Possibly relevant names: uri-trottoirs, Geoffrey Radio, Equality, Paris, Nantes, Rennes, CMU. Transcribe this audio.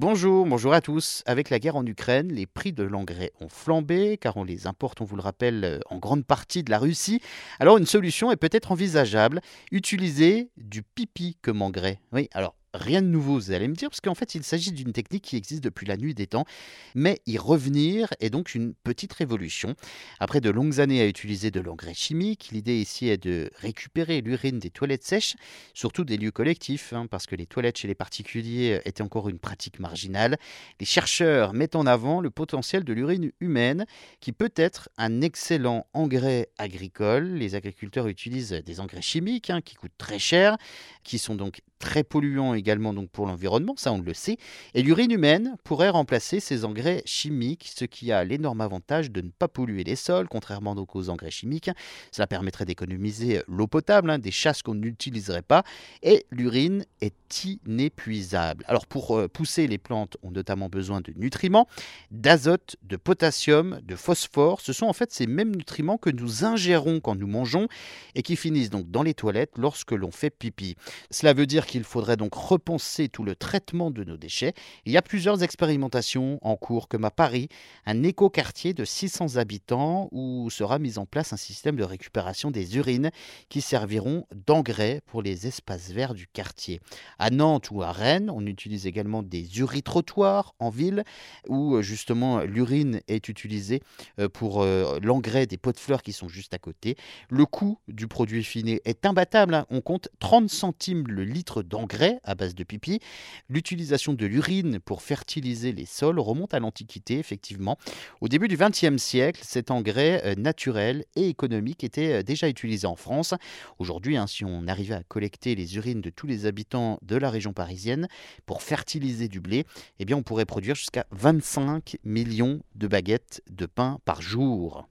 Bonjour à tous. Avec la guerre en Ukraine, les prix de l'engrais ont flambé car on les importe, on vous le rappelle, en grande partie de la Russie. Alors une solution est peut-être envisageable, utiliser du pipi comme engrais. Oui, alors rien de nouveau, vous allez me dire, parce qu'en fait, il s'agit d'une technique qui existe depuis la nuit des temps, mais y revenir est donc une petite révolution. Après de longues années à utiliser de l'engrais chimique, l'idée ici est de récupérer l'urine des toilettes sèches, surtout des lieux collectifs, parce que les toilettes chez les particuliers étaient encore une pratique marginale. Les chercheurs mettent en avant le potentiel de l'urine humaine, qui peut être un excellent engrais agricole. Les agriculteurs utilisent des engrais chimiques qui coûtent très cher, qui sont donc très polluants également donc pour l'environnement, ça on le sait. Et l'urine humaine pourrait remplacer ces engrais chimiques, ce qui a l'énorme avantage de ne pas polluer les sols, contrairement donc aux engrais chimiques. Cela permettrait d'économiser l'eau potable, des chasses qu'on n'utiliserait pas. Et l'urine est inépuisable. Alors pour pousser, les plantes ont notamment besoin de nutriments, d'azote, de potassium, de phosphore. Ce sont en fait ces mêmes nutriments que nous ingérons quand nous mangeons et qui finissent donc dans les toilettes lorsque l'on fait pipi. Cela veut dire qu'il faudrait donc repenser tout le traitement de nos déchets. Il y a plusieurs expérimentations en cours, comme à Paris, un éco-quartier de 600 habitants où sera mis en place un système de récupération des urines qui serviront d'engrais pour les espaces verts du quartier. À Nantes ou à Rennes, on utilise également des uri-trottoirs en ville où justement l'urine est utilisée pour l'engrais des pots de fleurs qui sont juste à côté. Le coût du produit fini est imbattable. On compte 30 centimes le litre d'engrais à base de pipi. L'utilisation de l'urine pour fertiliser les sols remonte à l'Antiquité, effectivement. Au début du XXe siècle, cet engrais naturel et économique était déjà utilisé en France. Aujourd'hui, si on arrivait à collecter les urines de tous les habitants de la région parisienne pour fertiliser du blé, on pourrait produire jusqu'à 25 millions de baguettes de pain par jour.